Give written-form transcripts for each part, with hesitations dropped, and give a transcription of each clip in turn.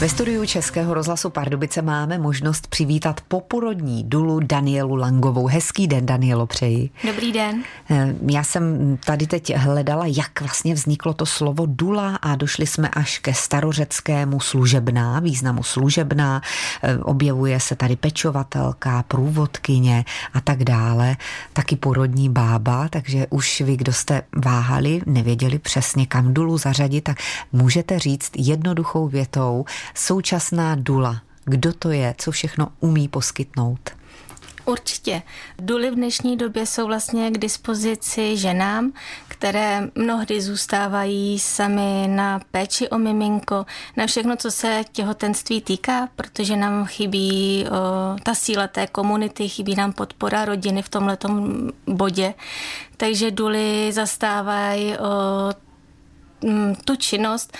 Ve studiu Českého rozhlasu Pardubice máme možnost přivítat poporodní dulu Danielu Langovou. Hezký den, Danielo, přeji. Dobrý den. Já jsem tady teď hledala, jak vlastně vzniklo to slovo dula a došli jsme až ke starořeckému služebná, významu služebná. Objevuje se tady pečovatelka, průvodkyně a tak dále. Taky porodní bába, takže už vy, kdo jste váhali, nevěděli přesně, kam dulu zařadit, tak můžete říct jednoduchou větou: současná dula. Kdo to je? Co všechno umí poskytnout? Určitě. Duly v dnešní době jsou vlastně k dispozici ženám, které mnohdy zůstávají sami na péči o miminko, na všechno, co se těhotenství týká, protože nám chybí ta síla té komunity, chybí nám podpora rodiny v tomhletom bodě. Takže duly zastávají tu činnost,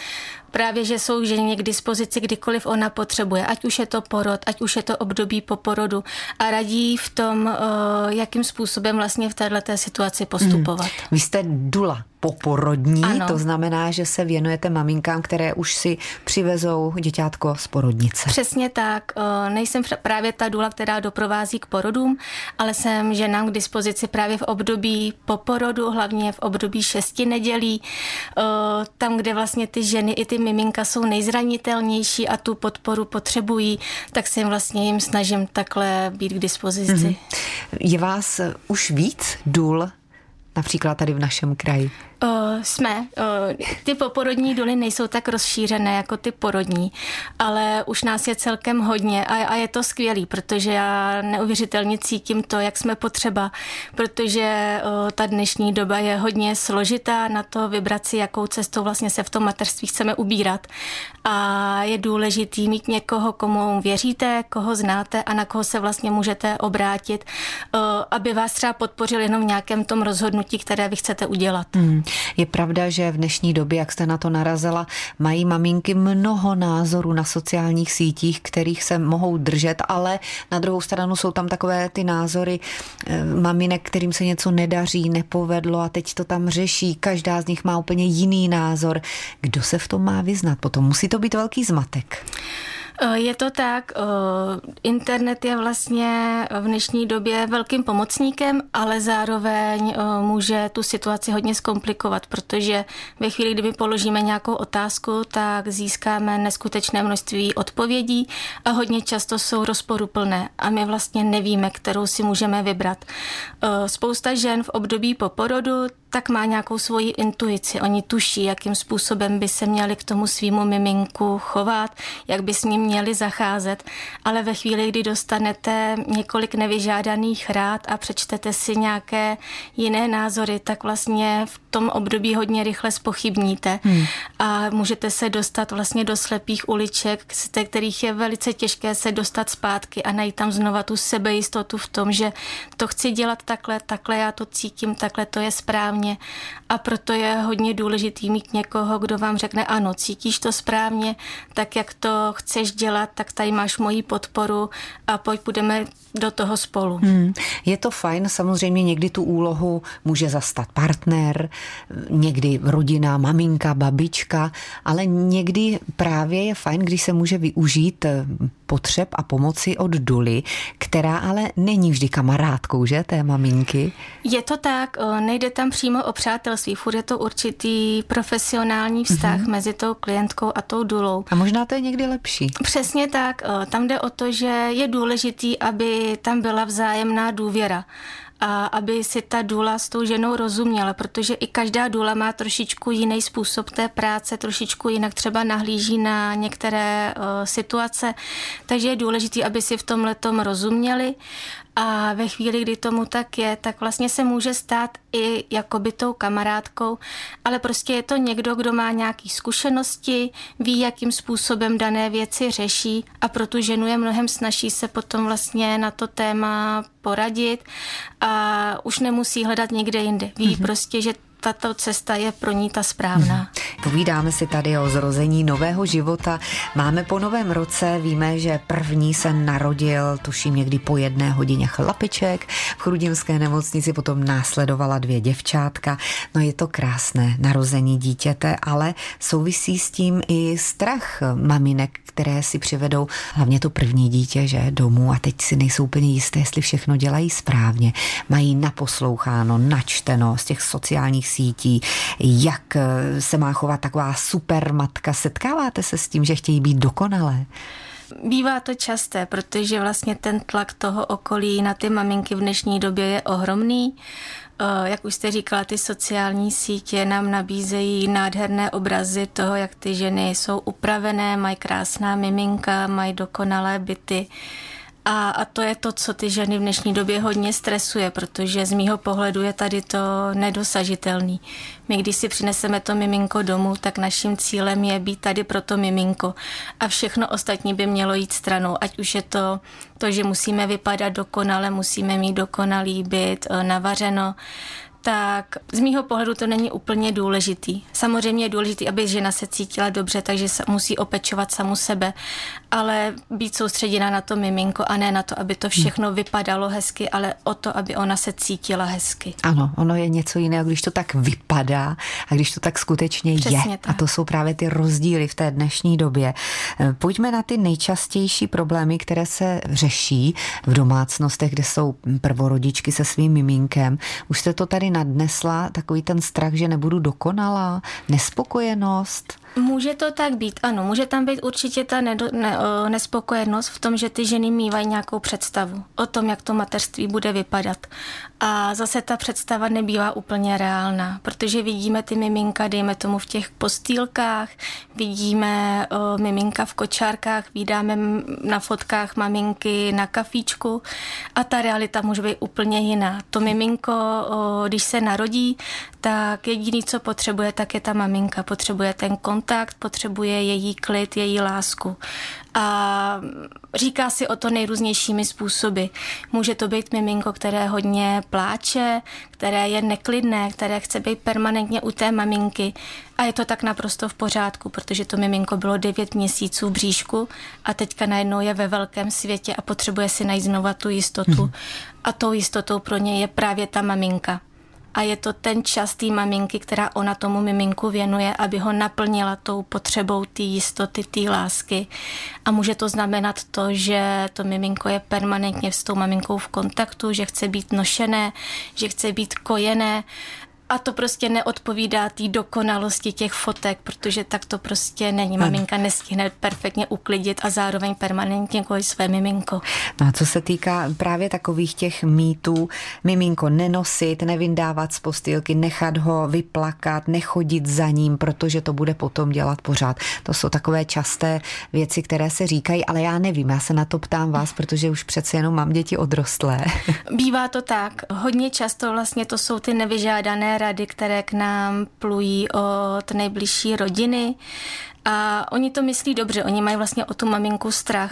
právě že jsou ženě k dispozici kdykoliv ona potřebuje, ať už je to porod, ať už je to období po porodu, a radí v tom, jakým způsobem vlastně v této situaci postupovat. Vy jste dula poporodní, ano. To znamená, že se věnujete maminkám, které už si přivezou děťátko z porodnice. Přesně tak. Nejsem právě ta dula, která doprovází k porodům, ale jsem ženám k dispozici právě v období po porodu, hlavně v období 6 nedělí, tam, kde vlastně ty ženy i ty miminka jsou nejzranitelnější a tu podporu potřebují, tak se jim vlastně snažím takhle být k dispozici. Je vás už víc důl, například tady v našem kraji? Ty poporodní duly nejsou tak rozšířené jako ty porodní, ale už nás je celkem hodně a je to skvělý, protože já neuvěřitelně cítím to, jak jsme potřeba, protože ta dnešní doba je hodně složitá na to vybrat si, jakou cestou vlastně se v tom mateřství chceme ubírat, a je důležitý mít někoho, komu věříte, koho znáte a na koho se vlastně můžete obrátit, aby vás třeba podpořil jenom v nějakém tom rozhodnutí, které vy chcete udělat. Je pravda, že v dnešní době, jak jste na to narazila, mají maminky mnoho názorů na sociálních sítích, kterých se mohou držet, ale na druhou stranu jsou tam takové ty názory maminek, kterým se něco nedaří, nepovedlo a teď to tam řeší. Každá z nich má úplně jiný názor. Kdo se v tom má vyznat? Potom musí to být velký zmatek. Je to tak, internet je vlastně v dnešní době velkým pomocníkem, ale zároveň může tu situaci hodně zkomplikovat, protože ve chvíli, kdy my položíme nějakou otázku, tak získáme neskutečné množství odpovědí a hodně často jsou rozporuplné a my vlastně nevíme, kterou si můžeme vybrat. Spousta žen v období po porodu tak má nějakou svoji intuici. Oni tuší, jakým způsobem by se měli k tomu svýmu miminku chovat, jak by s ním měli zacházet, ale ve chvíli, kdy dostanete několik nevyžádaných rád a přečtete si nějaké jiné názory, tak vlastně v tom období hodně rychle zpochybníte a můžete se dostat vlastně do slepých uliček, ze kterých je velice těžké se dostat zpátky a najít tam znova tu sebejistotu v tom, že to chci dělat takhle já to cítím, takhle to je správně. A proto je hodně důležitý mít někoho, kdo vám řekne: ano, cítíš to správně, tak jak to chceš dělat, tak tady máš moji podporu a pojď, budeme do toho spolu. Je to fajn, samozřejmě někdy tu úlohu může zastat partner, někdy rodina, maminka, babička, ale někdy právě je fajn, když se může využít potřeb a pomoci od duly, která ale není vždy kamarádkou, že, té maminky? Je to tak, nejde tam přímo o přátelství, furt je to určitý profesionální vztah mezi tou klientkou a tou dulou. A možná to je někdy lepší. Přesně tak, tam jde o to, že je důležitý, aby tam byla vzájemná důvěra a aby si ta dula s tou ženou rozuměla, protože i každá dula má trošičku jiný způsob té práce, trošičku jinak třeba nahlíží na některé situace, takže je důležité, aby si v tomhletom rozuměli. A ve chvíli, kdy tomu tak je, tak vlastně se může stát i jakoby tou kamarádkou, ale prostě je to někdo, kdo má nějaké zkušenosti, ví, jakým způsobem dané věci řeší, a pro tu ženu je mnohem snazší se potom vlastně na to téma poradit a už nemusí hledat někde jinde. Ví prostě, že tato cesta je pro ní ta správná. Povídáme si tady o zrození nového života. Máme po novém roce, víme, že první se narodil, tuším někdy po 1 hodině chlapiček, v chrudimské nemocnici potom následovala 2 děvčátka. No je to krásné narození dítěte, ale souvisí s tím i strach maminek, které si přivedou hlavně to první dítě, že domů a teď si nejsou úplně jisté, jestli všechno dělají správně. Mají naposloucháno, načteno z těch sociálních sítí, jak se má chovat taková supermatka. Setkáváte se s tím, že chtějí být dokonalé? Bývá to časté, protože vlastně ten tlak toho okolí na ty maminky v dnešní době je ohromný. Jak už jste říkala, ty sociální sítě nám nabízejí nádherné obrazy toho, jak ty ženy jsou upravené, mají krásná miminka, mají dokonalé byty. A to je to, co ty ženy v dnešní době hodně stresuje, protože z mýho pohledu je tady to nedosažitelný. My, když si přineseme to miminko domů, tak naším cílem je být tady pro to miminko. A všechno ostatní by mělo jít stranou. Ať už je to, že musíme vypadat dokonale, musíme mít dokonalý byt, navařeno, tak z mýho pohledu to není úplně důležitý. Samozřejmě je důležitý, aby žena se cítila dobře, takže musí opečovat samu sebe, ale být soustředěna na to miminko a ne na to, aby to všechno vypadalo hezky, ale o to, aby ona se cítila hezky. Ano, ono je něco jiného, když to tak vypadá a když to tak skutečně je. Tak. A to jsou právě ty rozdíly v té dnešní době. Pojďme na ty nejčastější problémy, které se řeší v domácnostech, kde jsou prvorodičky se svým miminkem. Už jste to tady nadnesla, takový ten strach, že nebudu dokonalá, nespokojenost. Může to tak být, ano. Může tam být určitě ta nespokojenost v tom, že ty ženy mívají nějakou představu o tom, jak to mateřství bude vypadat. A zase ta představa nebývá úplně reálná, protože vidíme ty miminka, dejme tomu v těch postýlkách, vidíme miminka v kočárkách, vídáme na fotkách maminky na kafíčku a ta realita může být úplně jiná. To miminko, když se narodí, tak jediný, co potřebuje, tak je ta maminka. Potřebuje ten kontakt, potřebuje její klid, její lásku. A říká si o to nejrůznějšími způsoby. Může to být miminko, které hodně pláče, které je neklidné, které chce být permanentně u té maminky. A je to tak naprosto v pořádku, protože to miminko bylo 9 měsíců v bříšku a teďka najednou je ve velkém světě a potřebuje si najít znova tu jistotu. A tou jistotou pro ně je právě ta maminka. A je to ten čas té maminky, která ona tomu miminku věnuje, aby ho naplnila tou potřebou té jistoty, té lásky. A může to znamenat to, že to miminko je permanentně s tou maminkou v kontaktu, že chce být nošené, že chce být kojené. A to prostě neodpovídá té dokonalosti těch fotek, protože tak to prostě není. Maminka nestihne perfektně uklidit a zároveň permanentně kojit své miminko. No a co se týká právě takových těch mýtů, miminko nenosit, nevindávat z postýlky, nechat ho vyplakat, nechodit za ním, protože to bude potom dělat pořád. To jsou takové časté věci, které se říkají, ale já nevím, já se na to ptám vás, protože už přece jenom mám děti odrostlé. Bývá to tak. Hodně často vlastně to jsou ty nevyžádané rady, které k nám plují od nejbližší rodiny. A oni to myslí dobře, oni mají vlastně o tu maminku strach,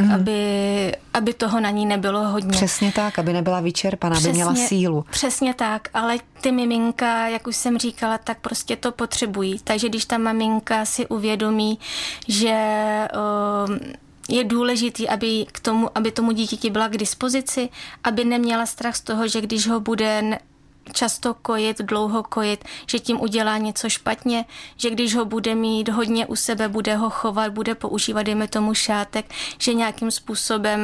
aby toho na ní nebylo hodně. Přesně tak, aby nebyla vyčerpaná, aby měla sílu. Přesně tak, ale ty miminka, jak už jsem říkala, tak prostě to potřebují. Takže když ta maminka si uvědomí, že je důležitý, aby tomu dítěti byla k dispozici, aby neměla strach z toho, že když ho bude často kojit, dlouho kojit, že tím udělá něco špatně, že když ho bude mít hodně u sebe, bude ho chovat, bude používat, dejme tomu šátek, že nějakým způsobem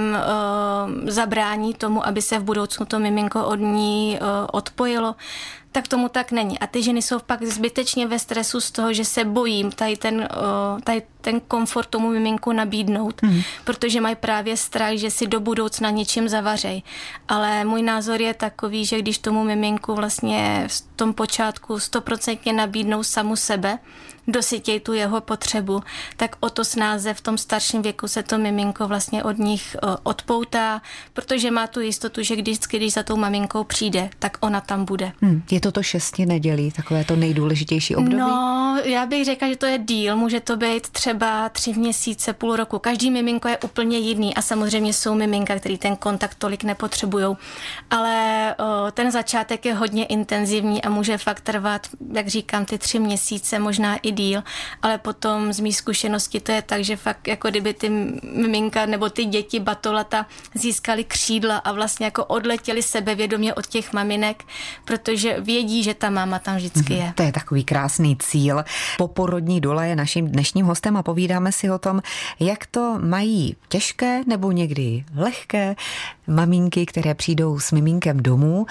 zabrání tomu, aby se v budoucnu to miminko od ní odpojilo, tak tomu tak není. A ty ženy jsou pak zbytečně ve stresu z toho, že se bojím tady ten komfort tomu miminku nabídnout, protože mají právě strach, že si do budoucna něčím zavařej. Ale můj názor je takový, že když tomu miminku vlastně v tom počátku 100% nabídnou samu sebe, dosytěj tu jeho potřebu, tak o to snáze v tom starším věku se to miminko vlastně od nich odpoutá, protože má tu jistotu, že když za tou maminkou přijde, tak ona tam bude. Je to šesti nedělí, takové to nejdůležitější období? No, já bych řekla, že to je díl, může to být třeba 3 měsíce, půl roku. Každý miminko je úplně jiný a samozřejmě jsou miminka, který ten kontakt tolik nepotřebujou, ale ten začátek je hodně intenzivní a může fakt trvat, jak říkám, ty 3 měsíce, možná i díl, ale potom z mých zkušeností to je tak, že fakt jako kdyby ty miminka nebo ty děti batolata získali křídla a vlastně jako odletěli sebevědomě od těch maminek, protože vědí, že ta máma tam vždycky je. To je takový krásný cíl. Poporodní Dula je naším dnešním hostem a povídáme si o tom, jak to mají těžké nebo někdy lehké maminky, které přijdou s miminkem domů.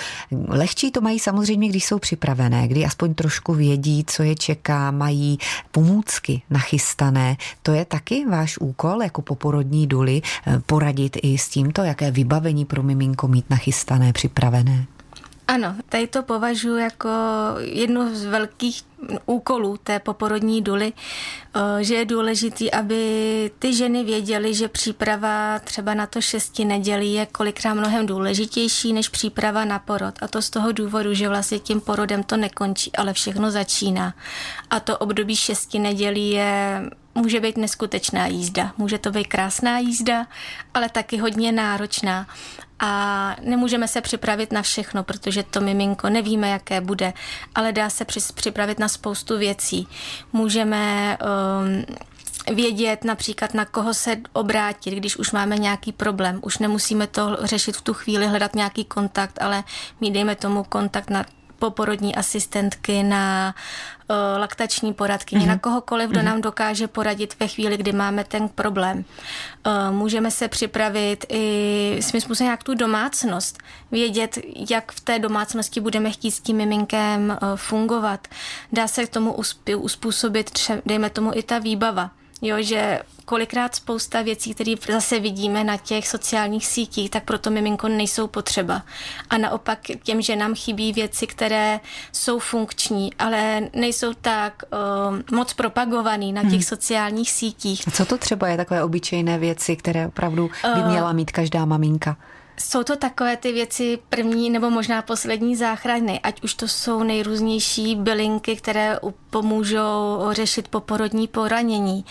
Lehčí to mají samozřejmě, když jsou připravené, kdy aspoň trošku vědí, co je čeká, mají pomůcky nachystané. To je taky váš úkol jako poporodní duly poradit i s tímto, jaké vybavení pro miminko mít nachystané, připravené. Ano, tady to považuji jako jednu z velkých úkolů té poporodní duly, že je důležitý, aby ty ženy věděly, že příprava třeba na to 6 nedělí je kolikrát mnohem důležitější než příprava na porod. A to z toho důvodu, že vlastně tím porodem to nekončí, ale všechno začíná. A to období 6 nedělí může být neskutečná jízda. Může to být krásná jízda, ale taky hodně náročná. A nemůžeme se připravit na všechno, protože to miminko nevíme, jaké bude, ale dá se připravit na spoustu věcí. Můžeme vědět například, na koho se obrátit, když už máme nějaký problém. Už nemusíme to řešit v tu chvíli, hledat nějaký kontakt, ale my dejme tomu kontakt na poporodní asistentky, na laktační poradkyni, na kohokoliv, kdo nám dokáže poradit ve chvíli, kdy máme ten problém. Můžeme se připravit i svým způsobem nějak tu domácnost, vědět, jak v té domácnosti budeme chtít s tím miminkem fungovat. Dá se k tomu uspůsobit, dejme tomu, i ta výbava. Jo, že kolikrát spousta věcí, které zase vidíme na těch sociálních sítích, tak pro to miminko nejsou potřeba. A naopak těm, že nám chybí věci, které jsou funkční, ale nejsou tak moc propagované na těch sociálních sítích. A co to třeba je takové obyčejné věci, které opravdu by měla mít každá maminka? Jsou to takové ty věci první nebo možná poslední záchrany, ať už to jsou nejrůznější bylinky, které pomůžou řešit poporodní poranění.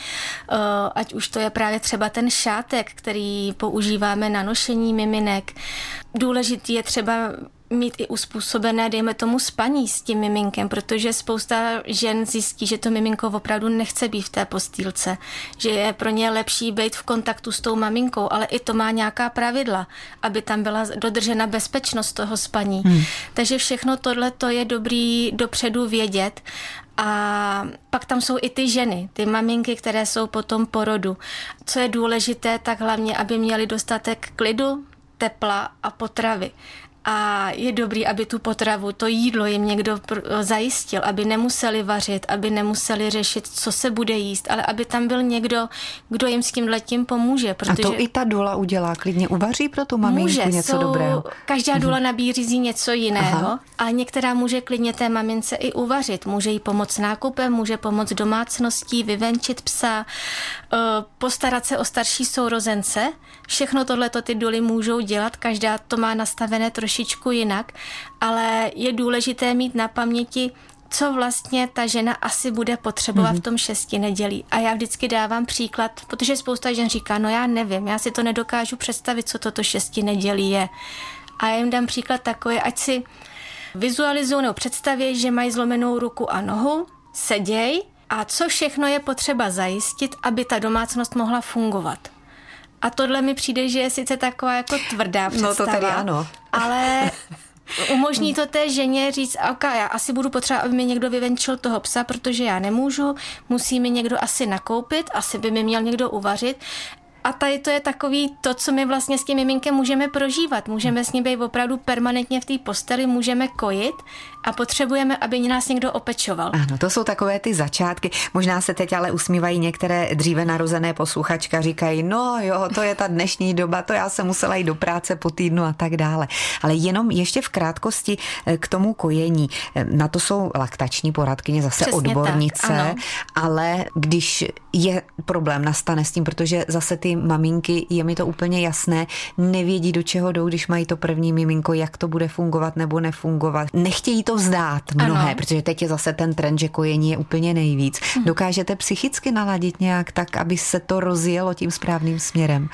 Ať už to je právě třeba ten šátek, který používáme na nošení miminek. Důležitý je třeba mít i uspůsobené, dejme tomu, spaní s tím miminkem, protože spousta žen zjistí, že to miminko opravdu nechce být v té postýlce, že je pro ně lepší být v kontaktu s tou maminkou, ale i to má nějaká pravidla, aby tam byla dodržena bezpečnost toho spaní. Takže všechno tohle to je dobrý dopředu vědět. A pak tam jsou i ty ženy, ty maminky, které jsou po tom porodu. Co je důležité, tak hlavně, aby měly dostatek klidu, tepla a potravy. A je dobrý, aby tu potravu, to jídlo jim někdo zajistil, aby nemuseli vařit, aby nemuseli řešit, co se bude jíst, ale aby tam byl někdo, kdo jim s tímhletím pomůže. Protože... A to i ta dula udělá, klidně uvaří pro tu maminku něco dobrého. Každá dula nabízí něco jiného. Aha. A některá může klidně té mamince i uvařit. Může jí pomoct nákupem, může pomoct domácností, vyvenčit psa, postarat se o starší sourozence. Všechno tohleto ty duly můžou dělat, každá to má nastavené trošičku jinak, ale je důležité mít na paměti, co vlastně ta žena asi bude potřebovat v tom 6 nedělí. A já vždycky dávám příklad, protože spousta žen říká, no já nevím, já si to nedokážu představit, co toto 6 nedělí je. A já jim dám příklad takový, ať si vizualizují nebo představí, že mají zlomenou ruku a nohu, seděj a co všechno je potřeba zajistit, aby ta domácnost mohla fungovat. A tohle mi přijde, že je sice taková jako tvrdá představa. No to tady ano. Ale umožní to té ženě říct, ok, já asi budu potřebovat, aby mi někdo vyvenčil toho psa, protože já nemůžu, musí mi někdo asi nakoupit, asi by mi měl někdo uvařit. A tady to je takový to, co my vlastně s tím miminkem můžeme prožívat. Můžeme s ním být opravdu permanentně v té posteli, můžeme kojit a potřebujeme, aby nás někdo opečoval. Ano, to jsou takové ty začátky. Možná se teď ale usmívají některé dříve narozené posluchačka, říkají, no jo, to je ta dnešní doba, to já jsem musela jít do práce po týdnu a tak dále. Ale jenom ještě v krátkosti k tomu kojení. Na to jsou laktační poradkyně, zase přesně odbornice, tak, ale když je problém, nastane s tím, protože zase ty maminky, je mi to úplně jasné, nevědí, do čeho jdou, když mají to první miminko, jak to bude fungovat nebo nefungovat. Nechtějí to vzdát mnohé, ano. Protože teď je zase ten trend, že kojení je úplně nejvíc. Dokážete psychicky naladit nějak tak, aby se to rozjelo tím správným směrem?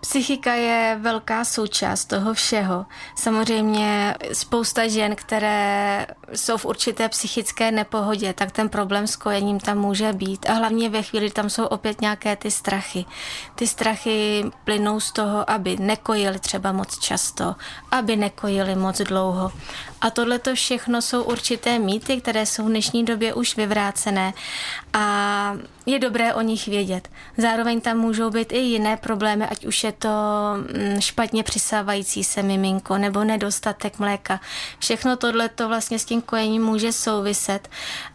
Psychika je velká součást toho všeho. Samozřejmě spousta žen, které jsou v určité psychické nepohodě, tak ten problém s kojením tam může být. A hlavně ve chvíli tam jsou opět nějaké ty strachy. Ty strachy plynou z toho, aby nekojili třeba moc často, aby nekojili moc dlouho. A tohle to všechno jsou určité mýty, které jsou v dnešní době už vyvrácené a je dobré o nich vědět. Zároveň tam můžou být i jiné problémy, ať už je to špatně přisávající se miminko nebo nedostatek mléka. Všechno tohle to vlastně s tím kojením může souviset.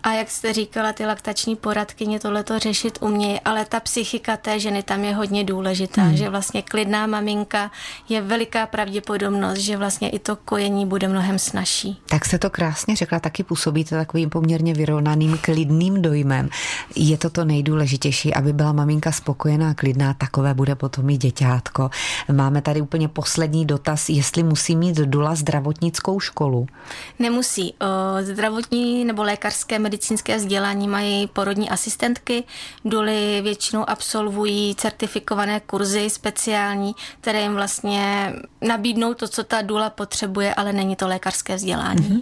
A jak jste říkala, ty laktační poradkyně tohle to řešit umějí, ale ta psychika té ženy tam je hodně důležitá, že vlastně klidná maminka je veliká pravděpodobnost, že vlastně i to kojení bude mnohem snažší. Tak se to krásně řekla, taky působíte takovým poměrně vyrovnaným, klidným dojmem. Je to to nejdůležitější, aby byla maminka spokojená, klidná, takové bude potom i děťátko. Máme tady úplně poslední dotaz, jestli musí mít dula zdravotnickou školu. Nemusí. Zdravotní nebo lékařské medicínské vzdělání mají porodní asistentky. Duly většinou absolvují certifikované kurzy speciální, které jim vlastně nabídnou to, co ta dula potřebuje, ale není to lékařské vzdělání.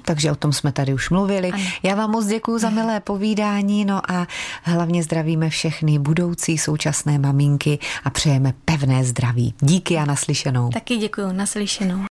Takže o tom jsme tady už mluvili. Ano. Já vám moc děkuju za milé povídání, no a hlavně zdravíme všechny budoucí současné maminky a přejeme pevné zdraví. Díky a naslyšenou. Taky děkuju, naslyšenou.